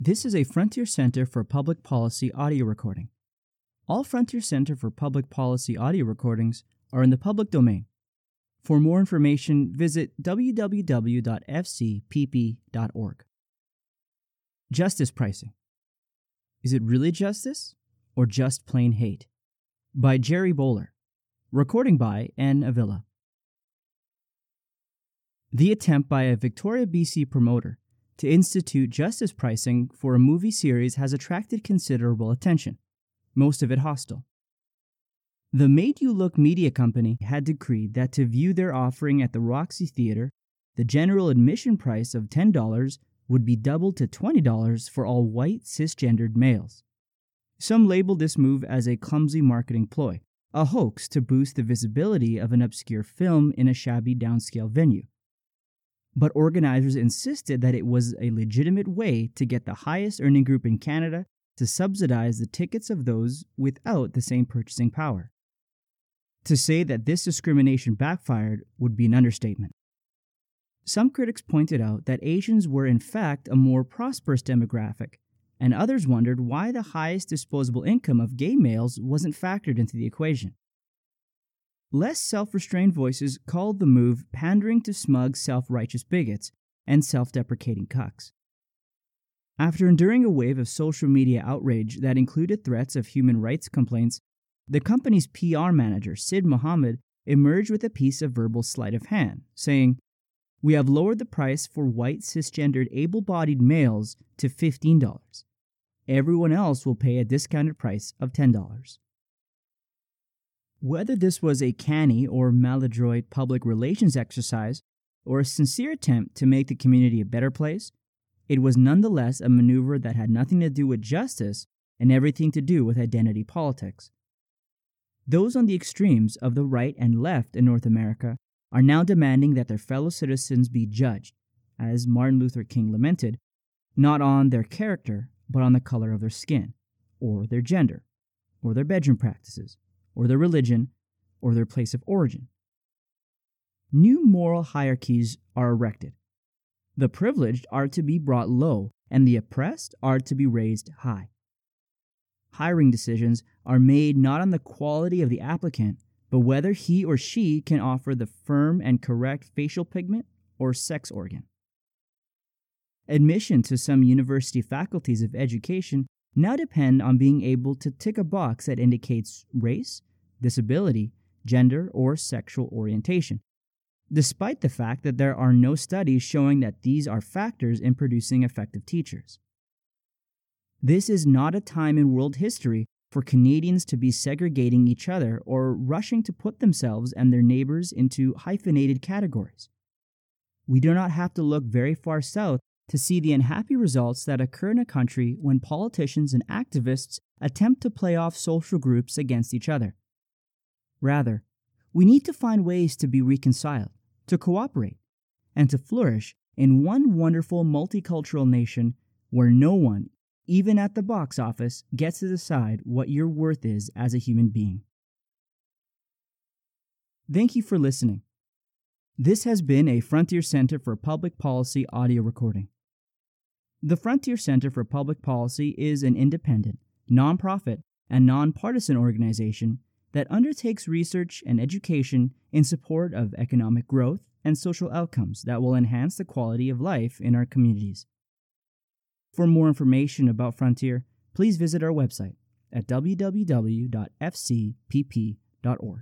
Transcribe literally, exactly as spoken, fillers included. This is a Frontier Center for Public Policy audio recording. All Frontier Center for Public Policy audio recordings are in the public domain. For more information, visit w w w dot f c p p dot org. Justice pricing. Is it really justice or just plain hate? By Jerry Bowler. Recording by Ann Avila. The attempt by a Victoria, B C promoter to institute justice pricing for a movie series has attracted considerable attention, most of it hostile. The Made You Look Media Company had decreed that to view their offering at the Roxy Theater, the general admission price of ten dollars would be doubled to twenty dollars for all white cisgendered males. Some labeled this move as a clumsy marketing ploy, a hoax to boost the visibility of an obscure film in a shabby downscale venue. But organizers insisted that it was a legitimate way to get the highest earning group in Canada to subsidize the tickets of those without the same purchasing power. To say that this discrimination backfired would be an understatement. Some critics pointed out that Asians were in fact a more prosperous demographic, and others wondered why the highest disposable income of gay males wasn't factored into the equation. Less self-restrained voices called the move pandering to smug, self-righteous bigots and self-deprecating cucks. After enduring a wave of social media outrage that included threats of human rights complaints, the company's P R manager, Sid Muhammad, emerged with a piece of verbal sleight of hand, saying, "We have lowered the price for white, cisgendered, able-bodied males to fifteen dollars. Everyone else will pay a discounted price of ten dollars. Whether this was a canny or maladroit public relations exercise, or a sincere attempt to make the community a better place, it was nonetheless a maneuver that had nothing to do with justice and everything to do with identity politics. Those on the extremes of the right and left in North America are now demanding that their fellow citizens be judged, as Martin Luther King lamented, not on their character, but on the color of their skin, or their gender, or their bedroom practices, or their religion, or their place of origin. New moral hierarchies are erected. The privileged are to be brought low, and the oppressed are to be raised high. Hiring decisions are made not on the quality of the applicant, but whether he or she can offer the firm and correct facial pigment or sex organ. Admission to some university faculties of education now depend on being able to tick a box that indicates race, disability, gender, or sexual orientation, despite the fact that there are no studies showing that these are factors in producing effective teachers. This is not a time in world history for Canadians to be segregating each other or rushing to put themselves and their neighbors into hyphenated categories. We do not have to look very far south to see the unhappy results that occur in a country when politicians and activists attempt to play off social groups against each other. Rather, we need to find ways to be reconciled, to cooperate, and to flourish in one wonderful multicultural nation where no one, even at the box office, gets to decide what your worth is as a human being. Thank you for listening. This has been a Frontier Center for Public Policy audio recording. The Frontier Center for Public Policy is an independent, nonprofit, and nonpartisan organization that undertakes research and education in support of economic growth and social outcomes that will enhance the quality of life in our communities. For more information about Frontier, please visit our website at w w w dot f c p p dot org.